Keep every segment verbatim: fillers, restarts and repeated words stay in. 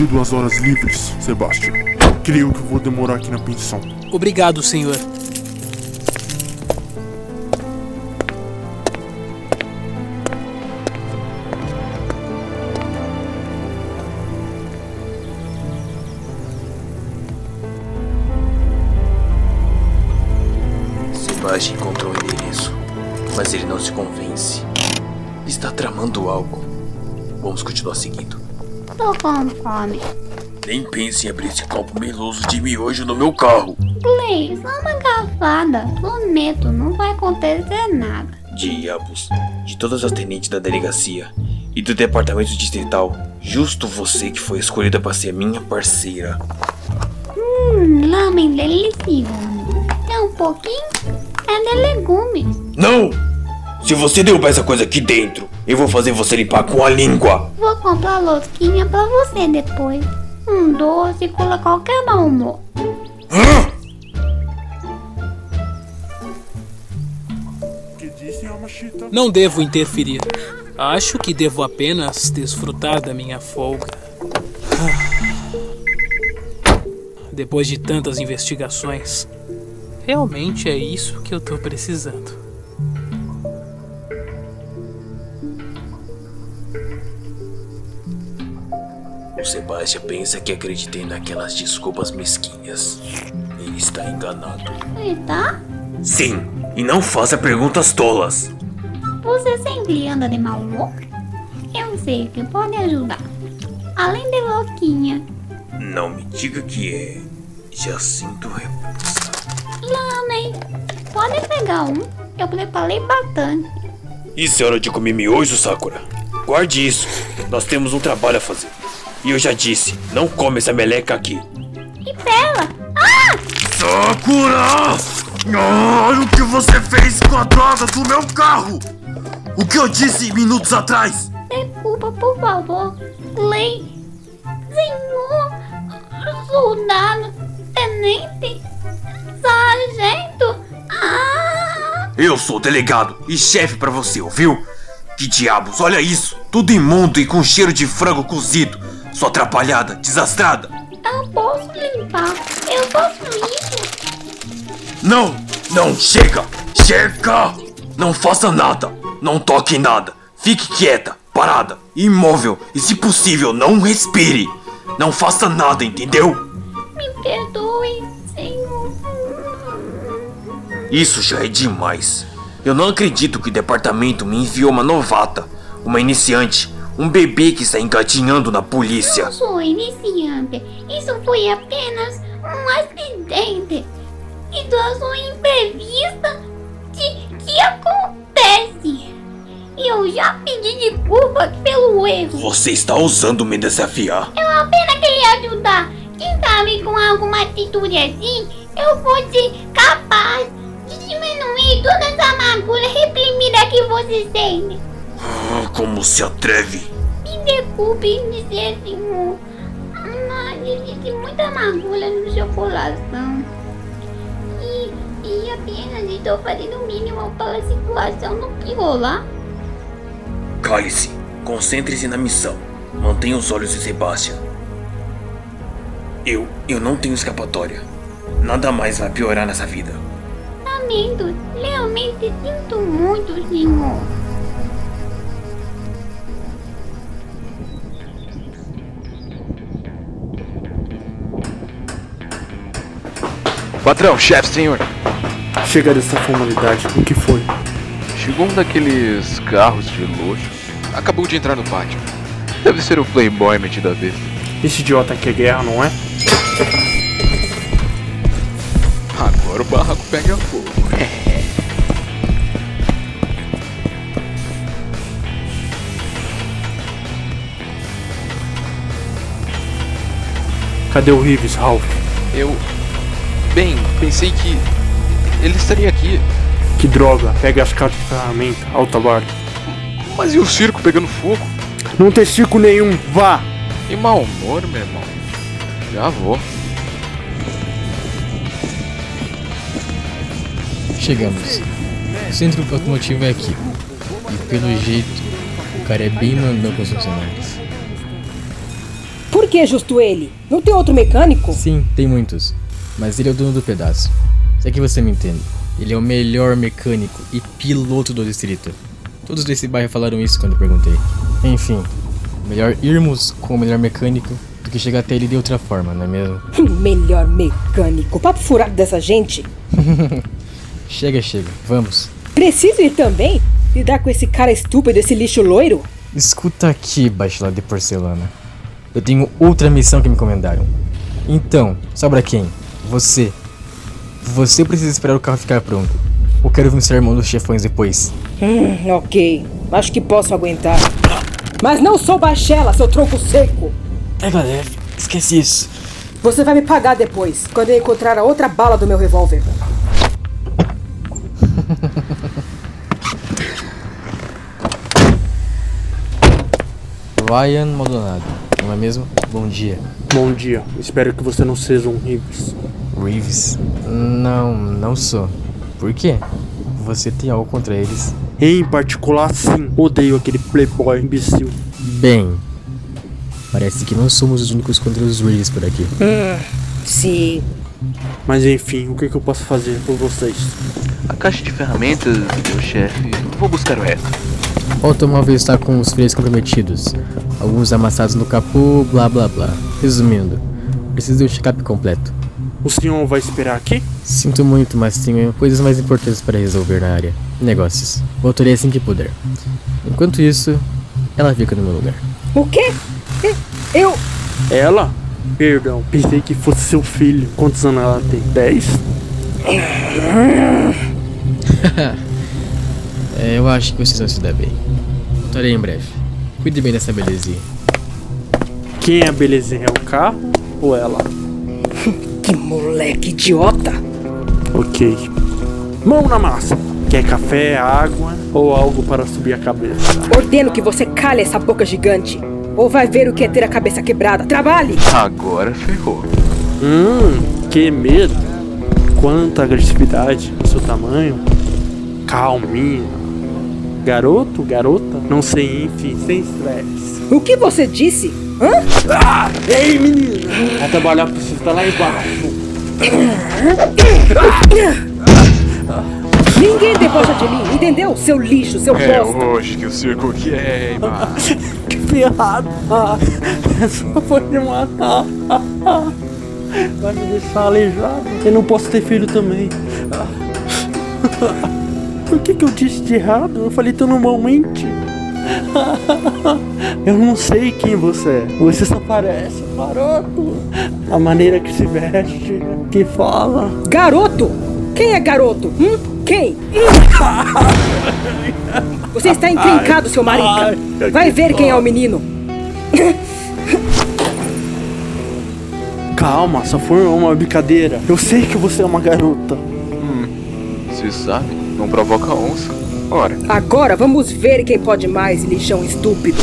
terei duas horas livres, Sebastião. Creio que vou demorar aqui na pensão. Obrigado, senhor. Sebastião encontrou o endereço, mas ele não se convence. Está tramando algo. Vamos continuar seguindo. Tô com fome. Nem pense em abrir esse copo meloso de miojo no meu carro. Please, só uma garfada. Prometo, não vai acontecer nada. Diabos, de todas as tenentes da delegacia e do departamento distrital, justo você que foi escolhida para ser minha parceira. Hum, lamen delicioso. É um pouquinho? É de legumes. Não! Se você derrubar essa coisa aqui dentro, eu vou fazer você limpar com a língua. Vou comprar louquinha pra você depois. Um doce e cola qualquer mau humor. Hã? Não devo interferir. Acho que devo apenas desfrutar da minha folga. Depois de tantas investigações, realmente é isso que eu tô precisando. O Sebastião pensa que acreditei naquelas desculpas mesquinhas. Ele está enganado. Ele tá? Sim, e não faça perguntas tolas. Você sempre anda de mau humor? Eu sei que pode ajudar. Além de louquinha. Não me diga que é. Já sinto repulsa. Lamen, pode pegar um? Eu preparei bastante. Isso é hora de comer miojo, Sakura. Guarde isso. Nós temos um trabalho a fazer. E eu já disse, não come essa meleca aqui. Que bela! Ah! Sakura! Olha o que você fez com a droga do meu carro! O que eu disse minutos atrás? Desculpa, por favor. Lei. Senhor. Soldado. Tenente. Sargento. Ah! Eu sou delegado e chefe pra você, ouviu? Que diabos, olha isso! Tudo imundo e com cheiro de frango cozido. Sua atrapalhada, desastrada. Eu posso limpar. Eu posso limpar. Não, não, chega. Chega. Não faça nada. Não toque em nada. Fique quieta, parada, imóvel. E se possível, não respire. Não faça nada, entendeu? Me perdoe, senhor. Isso já é demais. Eu não acredito que o departamento me enviou uma novata. Uma iniciante. Um bebê que está engatinhando na polícia. Não sou iniciante. Isso foi apenas um acidente. Situação imprevista que, que acontece. Eu já pedi desculpa pelo erro. Você está ousando me desafiar? Eu apenas queria ajudar. Quem sabe com alguma atitude assim eu fosse capaz de diminuir toda essa amargura reprimida que você tem. Como se atreve? Me desculpe em dizer, senhor, mas existe muita amargura no seu coração. E, e apenas estou fazendo o mínimo para a situação não piorar. Cale-se, concentre-se na missão. Mantenha os olhos de Sebastião. Eu, eu não tenho escapatória. Nada mais vai piorar nessa vida. Lamento, realmente sinto muito, senhor. Patrão, chefe, senhor. Chega dessa formalidade, o que foi? Chegou um daqueles carros de luxo. Acabou de entrar no pátio. Deve ser o playboy metido a vez. Esse idiota quer guerra, não é? Agora o barraco pega fogo. Cadê o Rives, Ralph? Eu... Bem, pensei que ele estaria aqui. Que droga, pega as caixas de ferramenta, alta barra. Mas e o circo pegando fogo? Não tem circo nenhum, vá! E mau humor, meu irmão. Já vou. Chegamos. O centro do automotivo é aqui. E pelo jeito, o cara é bem mandão com os funcionários. Por que justo ele? Não tem outro mecânico? Sim, tem muitos. Mas ele é o dono do pedaço. Se é que você me entende. Ele é o melhor mecânico e piloto do distrito. Todos desse bairro falaram isso quando eu perguntei. Enfim, melhor irmos com o melhor mecânico do que chegar até ele de outra forma, não é mesmo? Melhor mecânico? O papo furado dessa gente. Chega, chega. Vamos. Preciso ir também? Lidar com esse cara estúpido, esse lixo loiro? Escuta aqui, bachelor de porcelana. Eu tenho outra missão que me encomendaram. Então, sobra quem? Você. Você precisa esperar o carro ficar pronto. Eu quero vir ser irmão dos chefões depois. Hum, ok. Acho que posso aguentar. Mas não sou bachela, seu tronco seco. É, galera, esqueci isso. Você vai me pagar depois, quando eu encontrar a outra bala do meu revólver. Ryan Maldonado, não é mesmo? Bom dia. Bom dia. Espero que você não seja um Rives. Reeves? Não, não sou. Por quê? Você tem algo contra eles? Em particular, sim. Odeio aquele playboy imbecil. Bem, parece que não somos os únicos contra os Reeves por aqui. Hum, sim. Mas enfim, o que, que eu posso fazer por vocês? A caixa de ferramentas, meu chefe. Vou buscar o resto. O automóvel está com os freios comprometidos. Alguns amassados no capô, blá blá blá. Resumindo, preciso de um check-up completo. O senhor vai esperar aqui? Sinto muito, mas tenho coisas mais importantes para resolver na área. Negócios. Voltarei assim que puder. Enquanto isso, ela fica no meu lugar. O quê? Eu... Ela? Perdão, pensei que fosse seu filho. Quantos anos ela tem? Dez? É, eu acho que vocês vão se dar bem. Voltarei em breve. Cuide bem dessa belezinha. Quem é a belezinha? É o carro ou ela? Que moleque idiota! Ok. Mão na massa! Quer café, água ou algo para subir a cabeça? Ordeno que você cale essa boca gigante! Ou vai ver o que é ter a cabeça quebrada! Trabalhe! Agora ferrou. Hum, que medo! Quanta agressividade no seu tamanho! Calminha! Garoto, garota, não sei, enfim, sem estresse. O que você disse? Hã? Ah, ei, menino! Vai trabalhar pra você, tá lá embaixo. Ninguém debocha de mim, entendeu? Seu lixo, seu bosta. É hoje que o circo queima. Que piada. Só foi me matar. Vai me deixar aleijado. Eu não posso ter filho também. Por que que eu disse de errado? Eu falei tão normalmente. Eu não sei quem você é. Você só parece um garoto. A maneira que se veste, que fala. Garoto? Quem é garoto? Hum? Quem? Você está encrencado, seu marica. Vai ver quem é o menino. Calma, só foi uma brincadeira. Eu sei que você é uma garota. Hum, você sabe, não provoca onça. Ora. Agora vamos ver quem pode mais, lixão estúpido.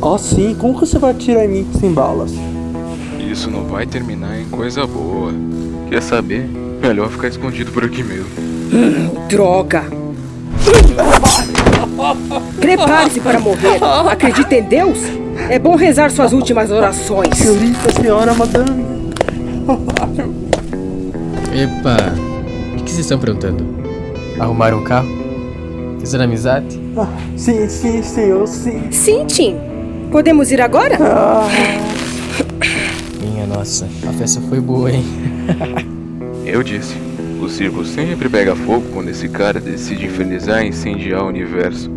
Ah, sim, como que você vai atirar em mim sem balas? Isso não vai terminar em coisa boa. Quer saber? Melhor ficar escondido por aqui mesmo. Hum, droga! Prepare-se para morrer. Acredita em Deus? É bom rezar suas últimas orações. Senhorita, senhora, madame. Epa! O que vocês estão perguntando? Arrumaram o carro? Fizeram amizade? Ah, sim, sim, senhor, sim. Sim, Tim. Podemos ir agora? Ah. Minha nossa, a festa foi boa, hein? Eu disse, o circo sempre pega fogo quando esse cara decide infernizar e incendiar o universo.